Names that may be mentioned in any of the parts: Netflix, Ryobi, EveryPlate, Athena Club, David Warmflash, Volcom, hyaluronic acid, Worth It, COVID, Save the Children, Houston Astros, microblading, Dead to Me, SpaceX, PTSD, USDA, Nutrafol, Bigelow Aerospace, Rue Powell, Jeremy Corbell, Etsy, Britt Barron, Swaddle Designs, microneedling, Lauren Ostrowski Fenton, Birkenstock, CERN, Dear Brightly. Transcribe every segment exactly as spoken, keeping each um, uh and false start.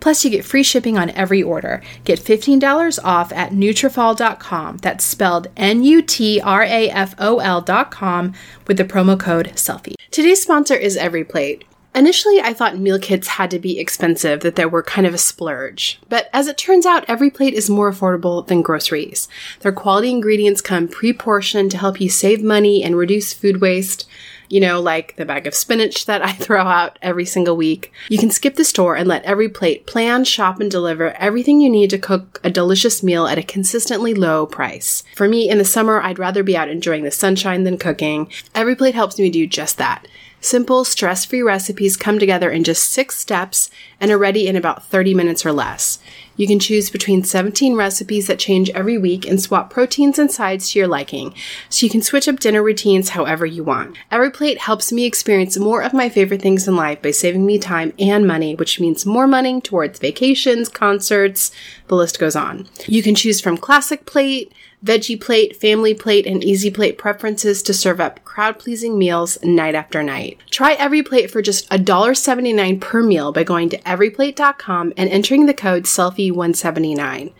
Plus, you get free shipping on every order. Get fifteen dollars off at Nutrafol dot com. That's spelled N U T R A F O L dot com with the promo code SELFIE. Today's sponsor is EveryPlate. Initially, I thought meal kits had to be expensive, that they were kind of a splurge. But as it turns out, EveryPlate is more affordable than groceries. Their quality ingredients come pre-portioned to help you save money and reduce food waste. You know, like the bag of spinach that I throw out every single week. You can skip the store and let EveryPlate plan, shop, and deliver everything you need to cook a delicious meal at a consistently low price. For me, in the summer, I'd rather be out enjoying the sunshine than cooking. EveryPlate helps me do just that. Simple, stress-free recipes come together in just six steps and are ready in about thirty minutes or less. You can choose between seventeen recipes that change every week and swap proteins and sides to your liking, so you can switch up dinner routines however you want. EveryPlate helps me experience more of my favorite things in life by saving me time and money, which means more money towards vacations, concerts, the list goes on. You can choose from classic plate, veggie plate, family plate, and easy plate preferences to serve up crowd-pleasing meals night after night. Try EveryPlate for just one dollar and seventy-nine cents per meal by going to every plate dot com and entering the code selfie one seventy-nine.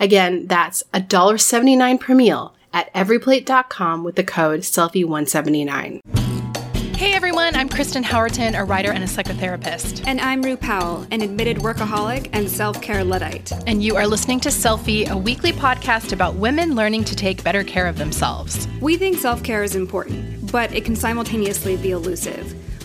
Again, that's one dollar and seventy-nine cents per meal at every plate dot com with the code selfie one seventy-nine. Hey everyone, I'm Kristen Howerton, a writer and a psychotherapist. And I'm Rue Powell, an admitted workaholic and self-care Luddite. And you are listening to Selfie, a weekly podcast about women learning to take better care of themselves. We think self-care is important, but it can simultaneously be elusive.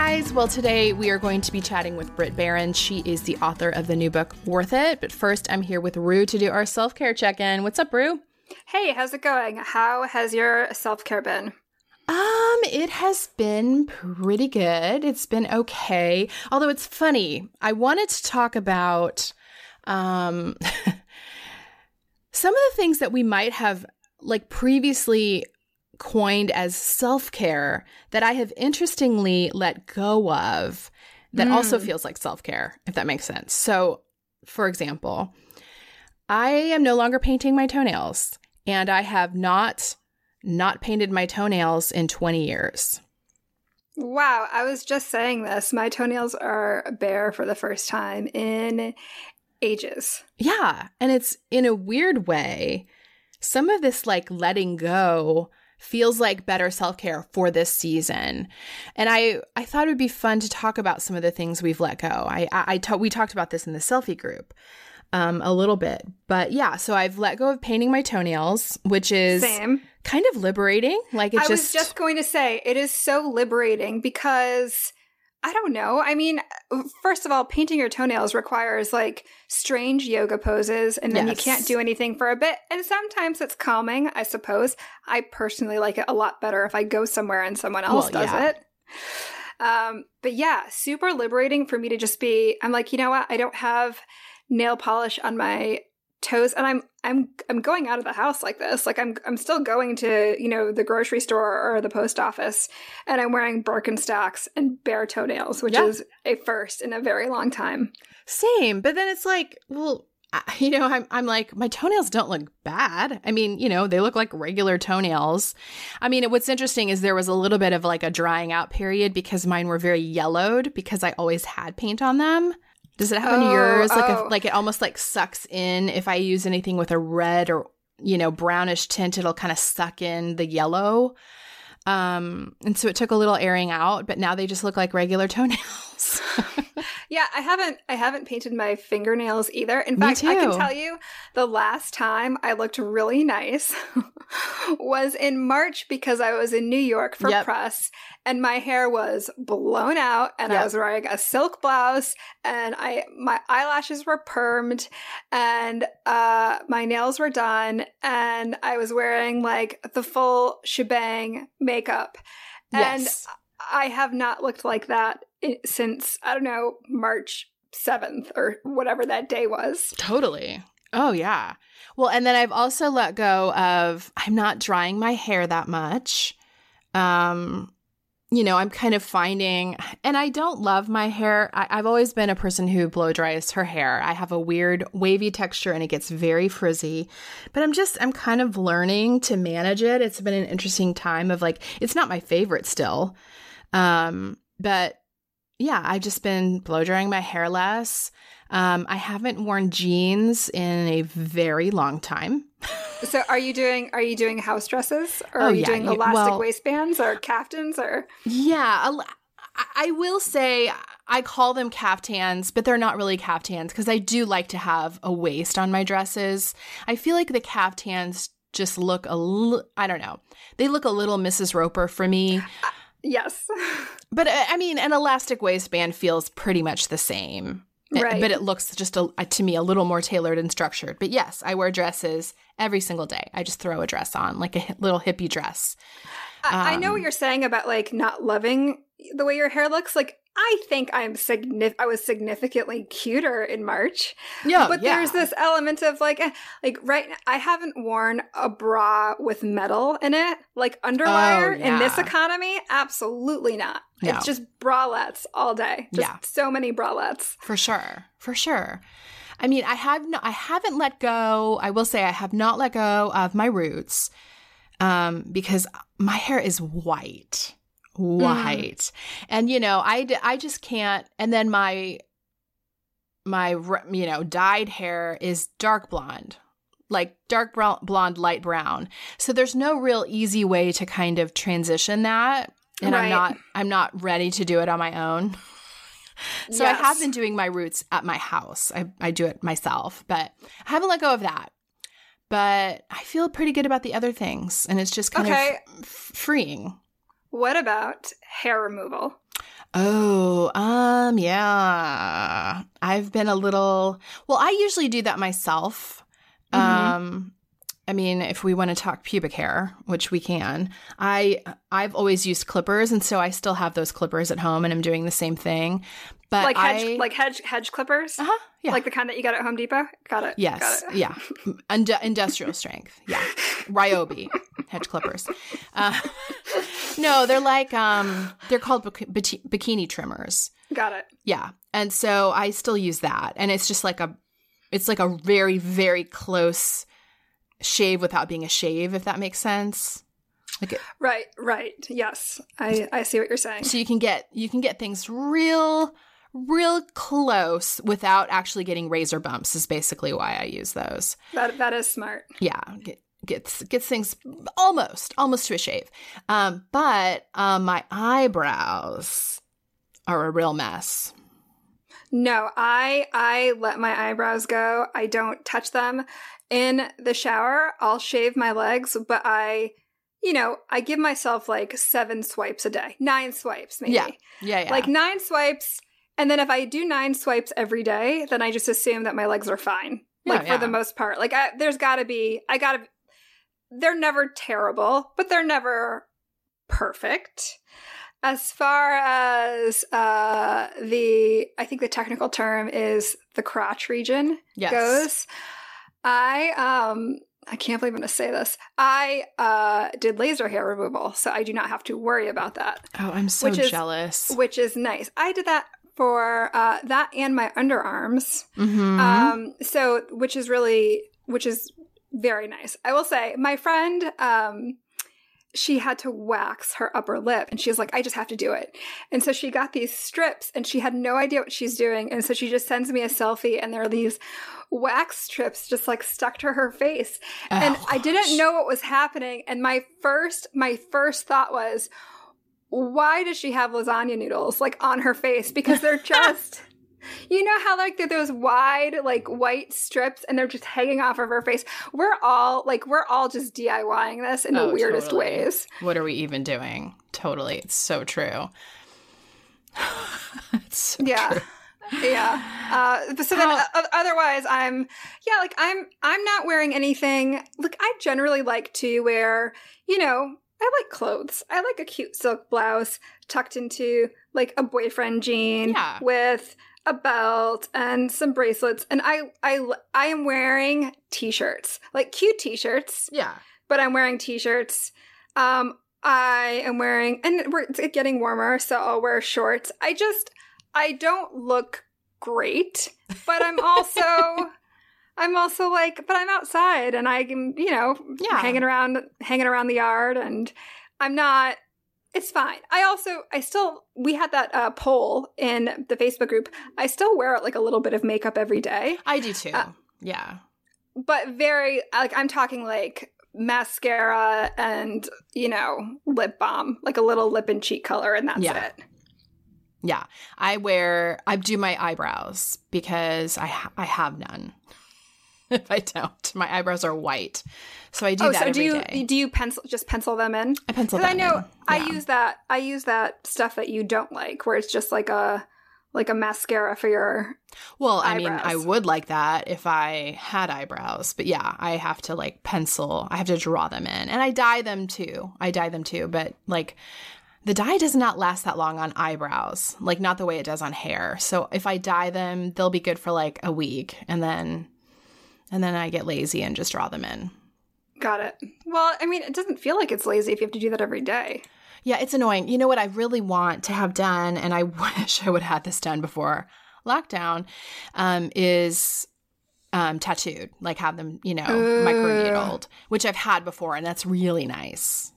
Guys, well, today we are going to be chatting with Britt Barron. She is the author of the new book, Worth It. But first, I'm here with Rue to do our self-care check-in. What's up, Rue? Hey, how's it going? How has your self-care been? Um, it has been pretty good. It's been okay. Although it's funny, I wanted to talk about um, some of the things that we might have like previously coined as self-care that I have interestingly let go of that mm. also feels like self-care, if that makes sense. So, for example, I am no longer painting my toenails, and I have not not painted my toenails in twenty years. Wow, I was just saying this. My toenails are bare for the first time in ages. Yeah, and it's in a weird way, some of this like letting go feels like better self-care for this season. And I, I thought it would be fun to talk about some of the things we've let go. I, I, I ta- we talked about this in the selfie group um, a little bit. But yeah, so I've let go of painting my toenails, which is Same. kind of liberating. Like it I just... was just going to say, it is so liberating because... I don't know. I mean, first of all, painting your toenails requires like strange yoga poses, and then yes. you can't do anything for a bit. And sometimes it's calming, I suppose. I personally like it a lot better if I go somewhere and someone else well, does yeah. it. Um, but yeah, super liberating for me to just be, I'm like, you know what? I don't have nail polish on my toes, and I'm I'm I'm going out of the house like this. Like I'm I'm still going to, you know, the grocery store or the post office, and I'm wearing Birkenstocks and bare toenails, which yeah. is a first in a very long time. Same, but then it's like, well, you know, I'm I'm like, my toenails don't look bad. I mean, you know, they look like regular toenails. I mean, what's interesting is there was a little bit of like a drying out period because mine were very yellowed because I always had paint on them. Does it happen oh, to yours? Like, oh. a, like it almost like sucks in. If I use anything with a red or, you know, brownish tint, it'll kind of suck in the yellow. Um, and so it took a little airing out, but now they just look like regular toenails. Yeah, I haven't I haven't painted my fingernails either. In fact, I can tell you the last time I looked really nice was in March because I was in New York for yep. press, and my hair was blown out, and yep. I was wearing a silk blouse, and I my eyelashes were permed, and uh, my nails were done, and I was wearing like the full shebang makeup. And yes. I have not looked like that since, I don't know, March seventh or whatever that day was. Totally. Oh, yeah. Well, and then I've also let go of, I'm not drying my hair that much. Um, you know, I'm kind of finding, and I don't love my hair. I, I've always been a person who blow dries her hair. I have a weird wavy texture and it gets very frizzy, but I'm just, I'm kind of learning to manage it. It's been an interesting time of like, it's not my favorite still. Um, but yeah, I've just been blow drying my hair less. Um, I haven't worn jeans in a very long time. So, are you doing are you doing house dresses, or oh, are you yeah, doing elastic well, waistbands, or caftans, or? Yeah, I will say I call them caftans, but they're not really caftans because I do like to have a waist on my dresses. I feel like the caftans just look a li- I don't know, they look a little Missus Roper for me. I- Yes. But I mean, an elastic waistband feels pretty much the same, right. But it looks just a, to me a little more tailored and structured. But yes, I wear dresses every single day. I just throw a dress on, like a little hippie dress. Um, I know what you're saying about like not loving the way your hair looks. Like I think I'm signif- I was significantly cuter in March. Yeah, but yeah. There's this element of like, like right now, I haven't worn a bra with metal in it, like underwire oh, yeah. in this economy. Absolutely not. No. It's just bralettes all day. Just yeah. so many bralettes. For sure. For sure. I mean, I have no, I haven't let go. I will say I have not let go of my roots um, because my hair is white. White. Mm. And, you know, I, I just can't. And then my, my, you know, dyed hair is dark blonde, like dark brown, blonde, light brown. So there's no real easy way to kind of transition that. And right. I'm not, I'm not ready to do it on my own. So yes. I have been doing my roots at my house. I, I do it myself, but I haven't let go of that. But I feel pretty good about the other things. And it's just kind okay. of f- freeing. What about hair removal? Oh, um, yeah. I've been a little, well, I usually do that myself. Mm-hmm. Um, I mean, if we want to talk pubic hair, which we can, I, I've always used clippers. And so I still have those clippers at home and I'm doing the same thing. But like hedge, I, like hedge, hedge clippers? Uh-huh. Yeah. Like the kind that you got at Home Depot? Got it. Yes. Got it. Yeah. Und- industrial strength. Yeah. Ryobi. Hedge clippers. Uh, no, they're like, um, they're called b- b- bikini trimmers. Got it. Yeah. And so I still use that. And it's just like a, it's like a very, very close shave without being a shave, if that makes sense. Like it, right. Right. Yes. I, I see what you're saying. So you can get, you can get things real, real close without actually getting razor bumps is basically why I use those. That That is smart. Yeah. Get, Gets gets things almost, almost to a shave. Um, but uh, my eyebrows are a real mess. No, I I let my eyebrows go. I don't touch them. In the shower, I'll shave my legs, but I, you know, I give myself like seven swipes a day. Nine swipes, maybe. Yeah, yeah, yeah. Like nine swipes. And then if I do nine swipes every day, then I just assume that my legs are fine. Like, yeah, yeah. for the most part. Like, I, there's got to be, I got to, they're never terrible, but they're never perfect. As far as uh, the, I think the technical term is the crotch region yes. goes, I um I can't believe I'm going to say this. I uh, did laser hair removal, so I do not have to worry about that. Oh, I'm so which is, jealous. Which is nice. I did that for uh, that and my underarms. Mm-hmm. Um, so which is really, which is very nice. I will say, my friend. Um, she had to wax her upper lip, and she was like, I just have to do it. And so she got these strips, and she had no idea what she's doing. And so she just sends me a selfie, and there are these wax strips just like stuck to her face. Oh, and gosh. I didn't know what was happening. And my first, my first thought was, why does she have lasagna noodles like on her face? Because they're just... You know how, like, they're those wide, like, white strips, and they're just hanging off of her face? We're all, like, we're all just DIYing this in oh, the weirdest totally. ways. What are we even doing? Totally. It's so true. It's so yeah. true. Yeah. Uh, but so how- then, uh, otherwise, I'm, yeah, like, I'm, I'm not wearing anything. Look, I generally like to wear, you know, I like clothes. I like a cute silk blouse tucked into, like, a boyfriend jean yeah. with... a belt and some bracelets, and I, I, I am wearing t-shirts, like cute t-shirts. Yeah, but I'm wearing t-shirts. Um, I am wearing, and we're, it's getting warmer, so I'll wear shorts. I just, I don't look great, but I'm also, I'm also like, but I'm outside, and I can, you know, yeah. hanging around, hanging around the yard, and I'm not. It's fine. I also, I still, we had that uh, poll in the Facebook group. I still wear like a little bit of makeup every day. I do too. Uh, yeah. But very, like, I'm talking like mascara and, you know, lip balm, like a little lip and cheek color, and that's yeah. it. Yeah. I wear, I do my eyebrows because I ha- I have none. If I don't, my eyebrows are white, so I do oh, that so every do you, day. Do you pencil just pencil them in? I pencil them in. Because I know in. I yeah. use that. I use that stuff that you don't like, where it's just like a like a mascara for your. Well, eyebrows. I mean, I would like that if I had eyebrows, but yeah, I have to like pencil. I have to draw them in, and I dye them too. I dye them too, but like. The dye does not last that long on eyebrows, like not the way it does on hair. So if I dye them, they'll be good for like a week, and then. And then I get lazy and just draw them in. Got it. Well, I mean, it doesn't feel like it's lazy if you have to do that every day. Yeah, it's annoying. You know what I really want to have done, and I wish I would have had this done before lockdown, um, is um, tattooed. Like have them, you know, Ooh. microneedled, which I've had before, and that's really nice.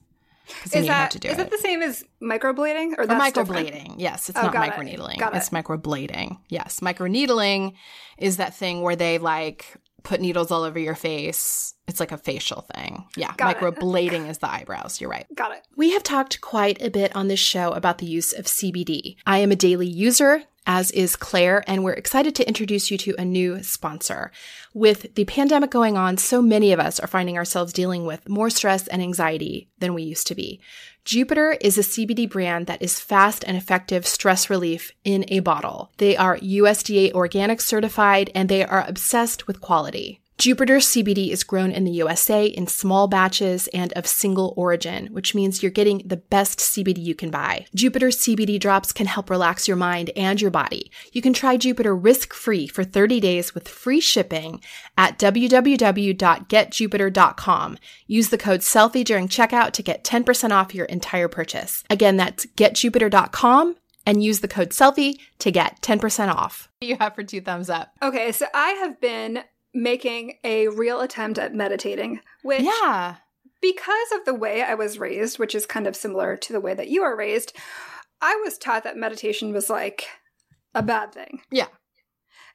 Is that, have to do is it. that the same as microblading? Or that's or microblading. Different? Yes, it's oh, not microneedling. It. It's it. microblading. Yes, microneedling is that thing where they like... put needles all over your face. It's like a facial thing. Yeah. Got microblading it. is the eyebrows. You're right. Got it. We have talked quite a bit on this show about the use of C B D. I am a daily user, as is Claire, and we're excited to introduce you to a new sponsor. With the pandemic going on, so many of us are finding ourselves dealing with more stress and anxiety than we used to be. Jupiter is a C B D brand that is fast and effective stress relief in a bottle. They are U S D A organic certified, and they are obsessed with quality. Jupiter C B D is grown in the U S A in small batches and of single origin, which means you're getting the best C B D you can buy. Jupiter C B D drops can help relax your mind and your body. You can try Jupiter risk-free for thirty days with free shipping at w w w dot get jupiter dot com. Use the code SELFIE during checkout to get ten percent off your entire purchase. Again, that's get jupiter dot com. And use the code SELFIE to get ten percent off. What do you have for two thumbs up? Okay, so I have been making a real attempt at meditating, which yeah. because of the way I was raised, which is kind of similar to the way that you are raised, I was taught that meditation was like a bad thing. Yeah.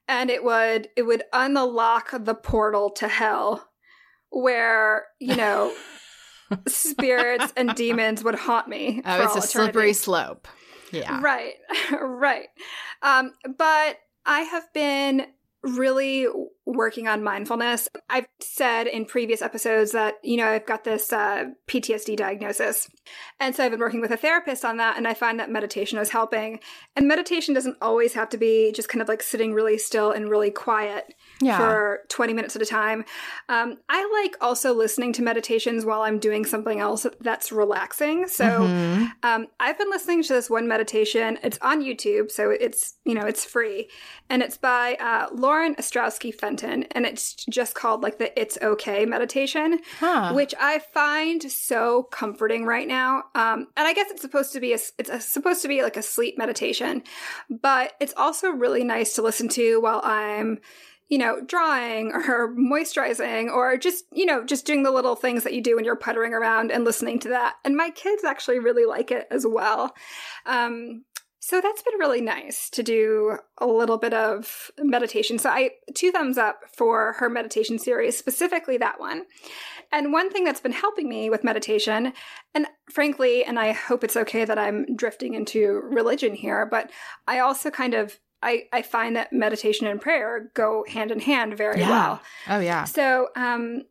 And it would it would unlock the portal to hell where, you know, spirits and demons would haunt me. Oh, for it's all a eternity. Slippery slope. Yeah. Right. Right. Um, but I have been really working on mindfulness. I've said in previous episodes that, you know, I've got this uh, P T S D diagnosis. And so I've been working with a therapist on that. And I find that meditation is helping. And meditation doesn't always have to be just kind of like sitting really still and really quiet. yeah. for twenty minutes at a time. Um, I like also listening to meditations while I'm doing something else that's relaxing. So mm-hmm. um, I've been listening to this one meditation. It's on YouTube, so it's, you know, it's free. And it's by uh, Lauren Ostrowski Fenton. And it's just called like the It's Okay meditation, huh. which I find so comforting right now. Um, and I guess it's supposed to be a, it's a, supposed to be like a sleep meditation, but it's also really nice to listen to while I'm, you know, drawing or moisturizing or just, you know, just doing the little things that you do when you're puttering around and listening to that. And my kids actually really like it as well. Um, so that's been really nice to do a little bit of meditation. So I, two thumbs up for her meditation series, specifically that one. And one thing that's been helping me with meditation, and frankly, and I hope it's okay that I'm drifting into religion here, but I also kind of I, I find that meditation and prayer go hand in hand very yeah. well. Oh, yeah. So, um,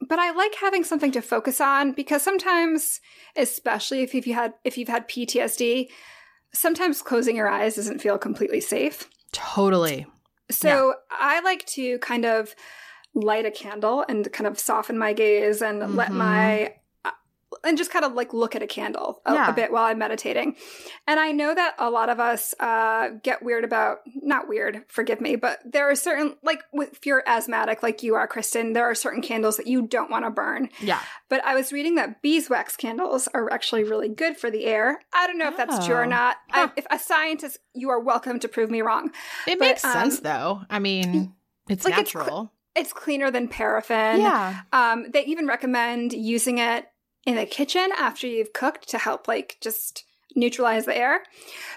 but I like having something to focus on because sometimes, especially if you've had if you've had P T S D, sometimes closing your eyes doesn't feel completely safe. Totally. So yeah. I like to kind of light a candle and kind of soften my gaze and mm-hmm. let my and just kind of like look at a candle a, yeah. a bit while I'm meditating. And I know that a lot of us uh, get weird about, not weird, forgive me, but there are certain, like if you're asthmatic like you are, Kristen, there are certain candles that you don't want to burn. Yeah. But I was reading that beeswax candles are actually really good for the air. I don't know oh. if that's true or not. Huh. I, if a scientist, you are welcome to prove me wrong. It but, makes um, sense though. I mean, it's like natural. It's, it's cleaner than paraffin. Yeah. Um, they even recommend using it in the kitchen after you've cooked to help like just neutralize the air.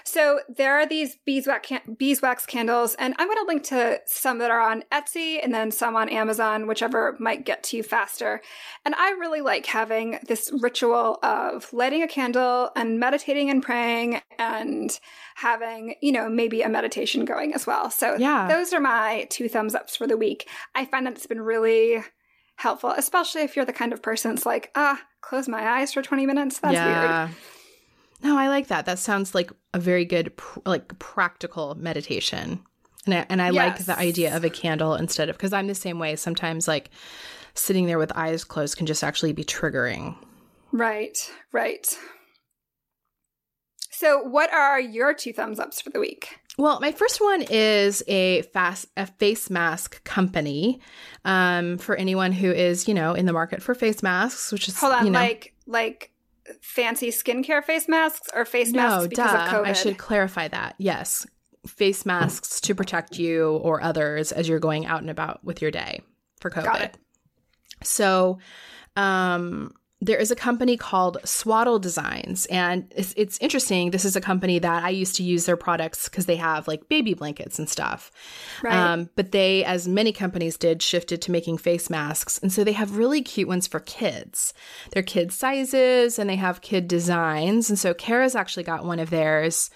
So there are these beeswax can- beeswax candles, and I'm going to link to some that are on Etsy and then some on Amazon, whichever might get to you faster. And I really like having this ritual of lighting a candle and meditating and praying and having, you know, maybe a meditation going as well. So yeah. those are my two thumbs ups for the week. I find that it's been really helpful, especially if you're the kind of person that's like, ah, close my eyes for twenty minutes. That's yeah. weird. No, I like that. That sounds like a very good, pr- like practical meditation. And I, and I yes. like the idea of a candle instead of, because I'm the same way. Sometimes like sitting there with eyes closed can just actually be triggering. Right, right. So what are your two thumbs ups for the week? Well, my first one is a, fast, a face mask company um, for anyone who is, you know, in the market for face masks, which is, Hold on, you know, like, like fancy skincare face masks or face masks no, because duh. of COVID? I should clarify that. Yes. Face masks to protect you or others as you're going out and about with your day for COVID. Got it. So um, there is a company called Swaddle Designs, and it's, it's interesting. This is a company that I used to use their products because they have like baby blankets and stuff. Right. Um, but they, as many companies did, shifted to making face masks. And so they have really cute ones for kids. They're kid sizes and they have kid designs. And so Kara's actually got one of theirs.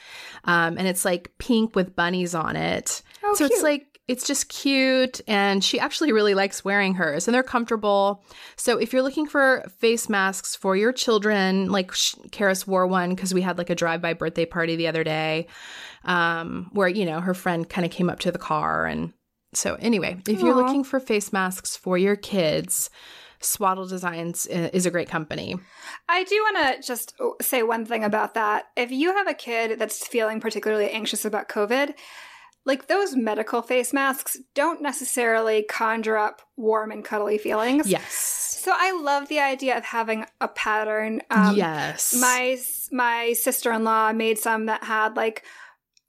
Um, and it's like pink with bunnies on it. Oh, so cute. It's like, it's just cute, and she actually really likes wearing hers, and they're comfortable. So if you're looking for face masks for your children, like Karis wore one because we had like a drive-by birthday party the other day um, where, you know, her friend kind of came up to the car. And so anyway, if Aww. you're looking for face masks for your kids, Swaddle Designs is a great company. I do want to just say one thing about that. If you have a kid that's feeling particularly anxious about COVID, like those medical face masks don't necessarily conjure up warm and cuddly feelings. Yes. So I love the idea of having a pattern. Um, yes. My my sister-in-law made some that had like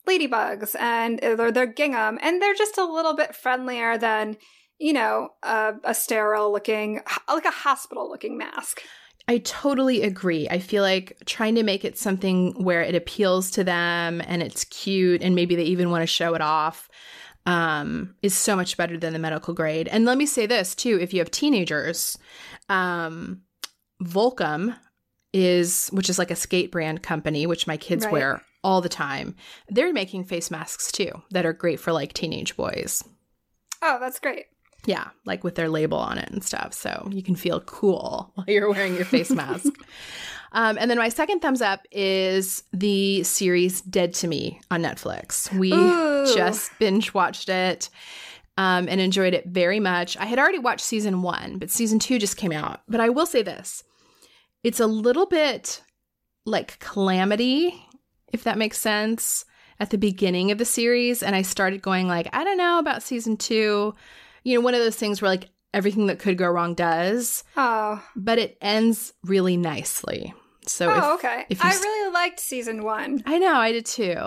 ladybugs and they're, they're gingham, and they're just a little bit friendlier than, you know, a, a sterile looking, like a hospital looking mask. I totally agree. I feel like trying to make it something where it appeals to them and it's cute and maybe they even want to show it off um, is so much better than the medical grade. And let me say this too, if you have teenagers, um, Volcom is, which is like a skate brand company, which my kids right. wear all the time. They're making face masks too that are great for like teenage boys. Oh, that's great. Yeah, like with their label on it and stuff. So you can feel cool while you're wearing your face mask. um, and then my second thumbs up is the series Dead to Me on Netflix. We Ooh. just binge watched it. um, and enjoyed it very much. I had already watched season one, but season two just came out. But I will say this. It's a little bit like Calamity, if that makes sense, at the beginning of the series. And I started going like, I don't know about season two. You know, one of those things where like everything that could go wrong does. Oh. But it ends really nicely. So oh, if, okay. If I st- really liked season one. I know, I did too.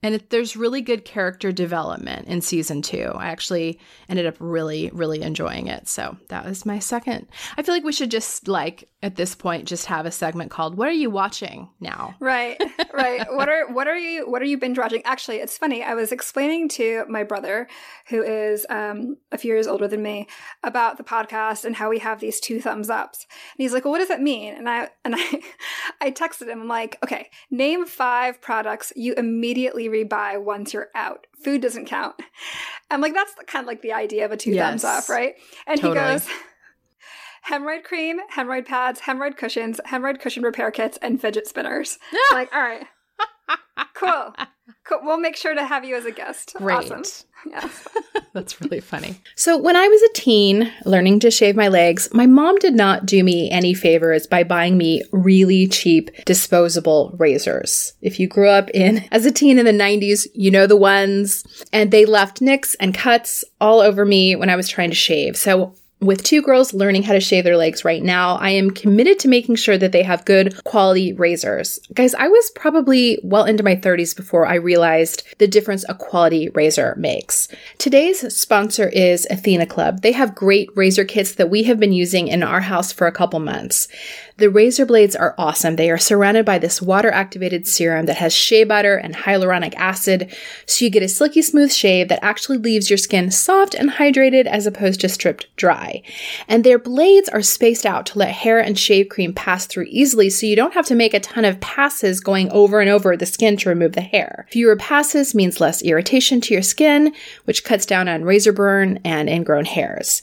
And it, there's really good character development in season two. I actually ended up really, really enjoying it. So that was my second. I feel like we should just, like, at this point, just have a segment called "What Are You Watching Now?" Right, right. what are what are you what are you binge watching? Actually, it's funny. I was explaining to my brother, who is um, a few years older than me, about the podcast and how we have these two thumbs ups, and he's like, "Well, what does that mean?" And I and I, I texted him. I'm like, "Okay, name five products you immediately rebuy once you're out. Food doesn't count." I'm like, that's kind of like the idea of a two yes, thumbs up, right? And totally. He goes, hemorrhoid cream, hemorrhoid pads, hemorrhoid cushions, hemorrhoid cushion repair kits, and fidget spinners. I'm like, all right, cool. cool. We'll make sure to have you as a guest. Great. Awesome. Yes. That's really funny. So when I was a teen learning to shave my legs, my mom did not do me any favors by buying me really cheap disposable razors. If you grew up in as a teen in the nineties, you know the ones. And they left nicks and cuts all over me when I was trying to shave. So with two girls learning how to shave their legs right now, I am committed to making sure that they have good quality razors. Guys, I was probably well into my thirties before I realized the difference a quality razor makes. Today's sponsor is Athena Club. They have great razor kits that we have been using in our house for a couple months. The razor blades are awesome. They are surrounded by this water-activated serum that has shea butter and hyaluronic acid, so you get a silky smooth shave that actually leaves your skin soft and hydrated as opposed to stripped dry. And their blades are spaced out to let hair and shave cream pass through easily, so you don't have to make a ton of passes going over and over the skin to remove the hair. Fewer passes means less irritation to your skin, which cuts down on razor burn and ingrown hairs.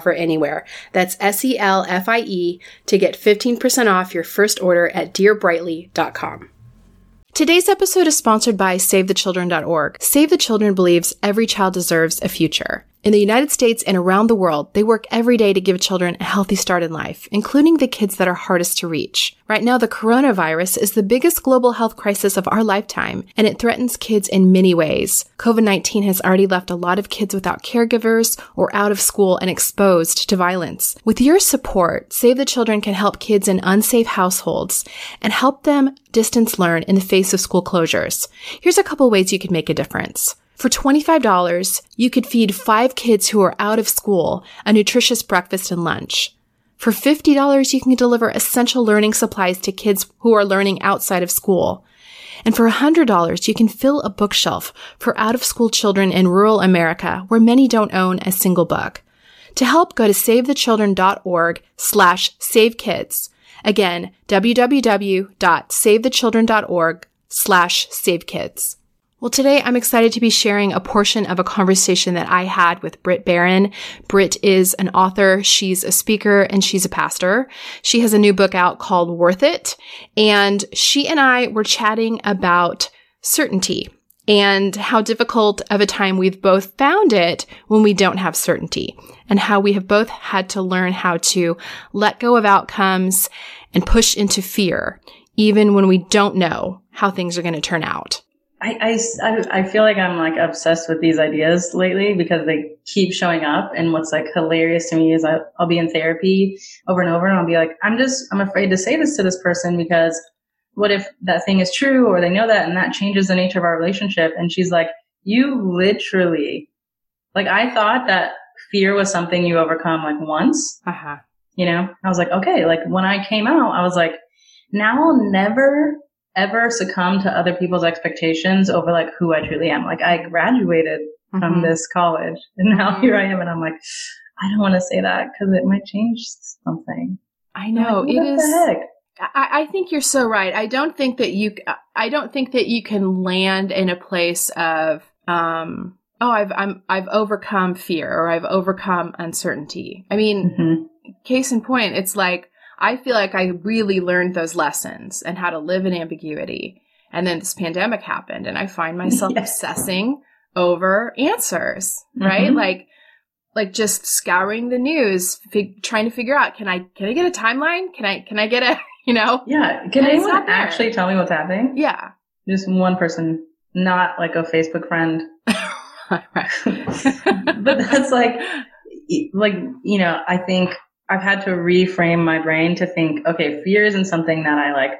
anywhere. That's S E L F I E to get fifteen percent off your first order at dear brightly dot com. Today's episode is sponsored by save the children dot org. Save the Children believes every child deserves a future. In the United States and around the world, they work every day to give children a healthy start in life, including the kids that are hardest to reach. Right now, the coronavirus is the biggest global health crisis of our lifetime, and it threatens kids in many ways. covid nineteen has already left a lot of kids without caregivers or out of school and exposed to violence. With your support, Save the Children can help kids in unsafe households and help them distance learn in the face of school closures. Here's a couple ways you could make a difference. For twenty-five dollars, you could feed five kids who are out of school a nutritious breakfast and lunch. For fifty dollars, you can deliver essential learning supplies to kids who are learning outside of school. And for one hundred dollars, you can fill a bookshelf for out-of-school children in rural America, where many don't own a single book. To help, go to save the children dot org slash save kids. Again, w w w dot save the children dot org slash save kids. Well, today I'm excited to be sharing a portion of a conversation that I had with Britt Barron. Britt is an author, she's a speaker, and she's a pastor. She has a new book out called Worth It, and she and I were chatting about certainty and how difficult of a time we've both found it when we don't have certainty, and how we have both had to learn how to let go of outcomes and push into fear, even when we don't know how things are going to turn out. I, I, I feel like I'm like obsessed with these ideas lately because they keep showing up. And what's like hilarious to me is I, I'll be in therapy over and over and I'll be like, I'm just, I'm afraid to say this to this person because what if that thing is true or they know that and that changes the nature of our relationship? And she's like, you literally, like I thought that fear was something you overcome like once, uh-huh. you know, I was like, okay, like when I came out, I was like, now I'll never ever succumb to other people's expectations over like who I truly am. Like I graduated mm-hmm. from this college and now here I am. And I'm like, I don't want to say that because it might change something. I know. Like, what it is. The heck? I, I think you're so right. I don't think that you, I don't think that you can land in a place of, um, oh, I've, I'm, I've overcome fear or I've overcome uncertainty. I mean, mm-hmm. case in point, it's like, I feel like I really learned those lessons and how to live in ambiguity. And then this pandemic happened and I find myself yes. obsessing over answers, mm-hmm. right? Like, like just scouring the news, fig- trying to figure out, can I, can I get a timeline? Can I, can I get a, you know? Yeah. Can and anyone actually tell me what's happening? Yeah. Just one person, not like a Facebook friend. But that's like, like, you know, I think I've had to reframe my brain to think, okay, fear isn't something that I like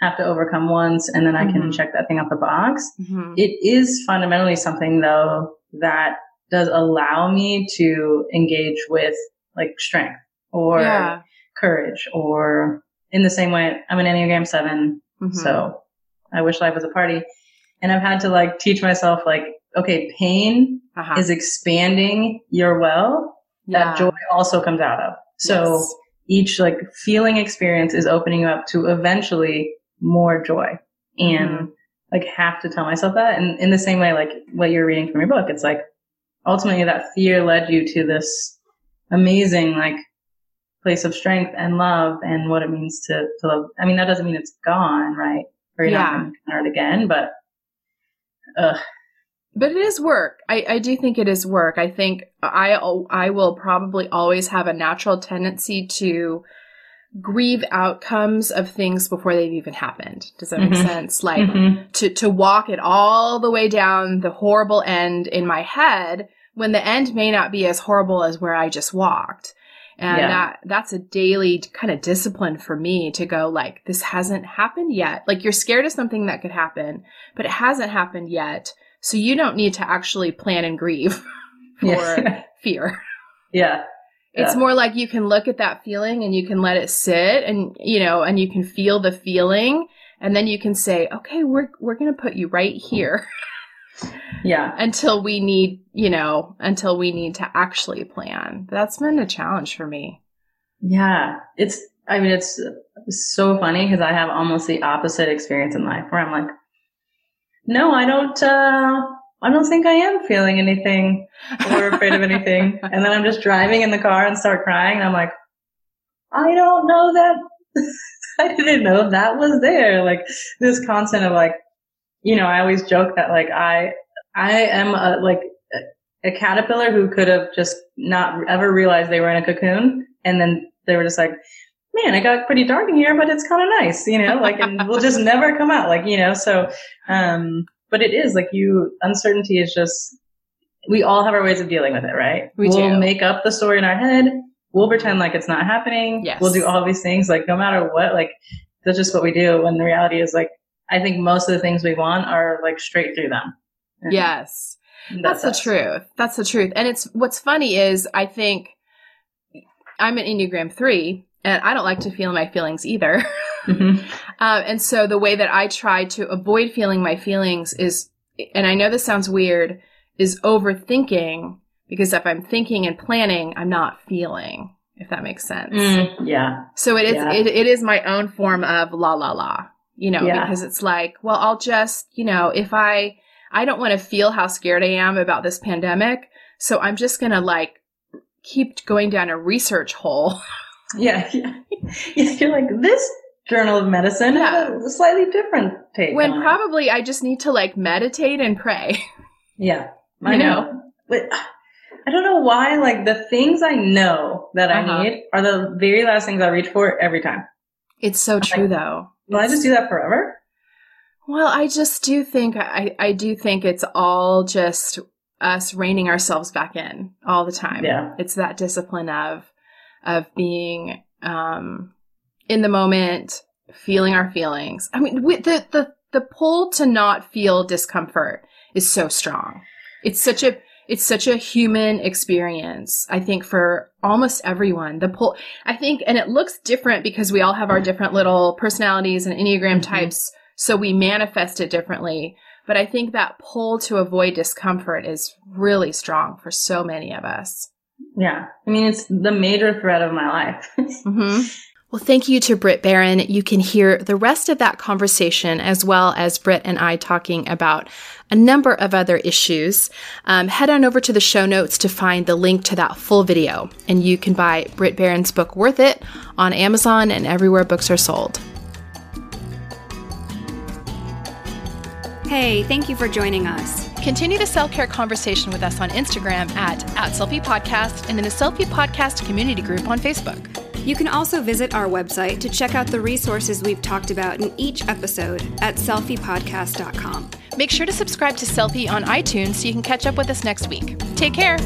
have to overcome once and then I mm-hmm. can check that thing off the box. Mm-hmm. It is fundamentally something though that does allow me to engage with like strength or yeah. courage, or in the same way, I'm an Enneagram seven. Mm-hmm. So I wish life was a party. And I've had to like teach myself like, okay, pain uh-huh. is expanding your well yeah. that joy also comes out of. So yes. each like feeling experience is opening up to eventually more joy, and mm-hmm. like have to tell myself that. And in the same way, like what you're reading from your book, it's like ultimately that fear led you to this amazing like place of strength and love and what it means to, to love. I mean, that doesn't mean it's gone, right? Or you're yeah. not going to encounter it again, but, ugh. But it is work. I, I do think it is work. I think I I will probably always have a natural tendency to grieve outcomes of things before they've even happened. Does that mm-hmm. make sense? Like mm-hmm. to, to walk it all the way down the horrible end in my head when the end may not be as horrible as where I just walked. And yeah. that that's a daily kind of discipline for me to go like, this hasn't happened yet. Like you're scared of something that could happen, but it hasn't happened yet. So you don't need to actually plan and grieve for yeah. fear. Yeah. It's yeah. more like you can look at that feeling and you can let it sit and, you know, and you can feel the feeling and then you can say, okay, we're, we're going to put you right here. Yeah. Until we need, you know, until we need to actually plan. That's been a challenge for me. Yeah. It's, I mean, it's so funny because I have almost the opposite experience in life where I'm like, no, I don't, uh, I don't think I am feeling anything or afraid of anything. And then I'm just driving in the car and start crying. And I'm like, I don't know that. I didn't know that was there. Like this constant of like, you know, I always joke that like, I, I am a, like a caterpillar who could have just not ever realized they were in a cocoon. And then they were just like, man, it got pretty dark in here, but it's kind of nice, you know, like, and we'll just never come out. Like, you know, so, um, but it is like you, uncertainty is just, we all have our ways of dealing with it, right? We we'll do. make up the story in our head. We'll pretend like it's not happening. Yes. We'll do all these things. Like no matter what, like that's just what we do. When the reality is like, I think most of the things we want are like straight through them. And yes. That's, that's the us. truth. That's the truth. And it's, what's funny is I think I'm an Enneagram three and I don't like to feel my feelings either. Mm-hmm. Um, and so the way that I try to avoid feeling my feelings is, and I know this sounds weird, is overthinking, because if I'm thinking and planning, I'm not feeling, if that makes sense. Mm, yeah. So it is, yeah. it, it is my own form of la, la, la, you know, yeah. because it's like, well, I'll just, you know, if I, I don't want to feel how scared I am about this pandemic. So I'm just going to like keep going down a research hole. Yeah. yeah. You're like this. Journal of Medicine, yeah. a slightly different take. When on probably it. I just need to like meditate and pray. Yeah. I you know. know. But I don't know why, like the things I know that uh-huh. I need are the very last things I reach for every time. It's so I'm true like, though. Will it's... I just do that forever? Well, I just do think, I, I do think it's all just us reining ourselves back in all the time. Yeah. It's that discipline of, of being, um, in the moment, feeling our feelings. I mean, we, the, the, the pull to not feel discomfort is so strong. It's such a, it's such a human experience. I think for almost everyone, the pull, I think, and it looks different because we all have our different little personalities and Enneagram mm-hmm. types. So we manifest it differently. But I think that pull to avoid discomfort is really strong for so many of us. Yeah. I mean, it's the major thread of my life. mm-hmm. Well, thank you to Britt Barron. You can hear the rest of that conversation as well as Britt and I talking about a number of other issues. Um, head on over to the show notes to find the link to that full video. And you can buy Britt Barron's book, Worth It, on Amazon and everywhere books are sold. Hey, thank you for joining us. Continue the self-care conversation with us on Instagram at, at Selfie Podcast and in the Selfie Podcast community group on Facebook. You can also visit our website to check out the resources we've talked about in each episode at selfie podcast dot com. Make sure to subscribe to Selfie on iTunes so you can catch up with us next week. Take care.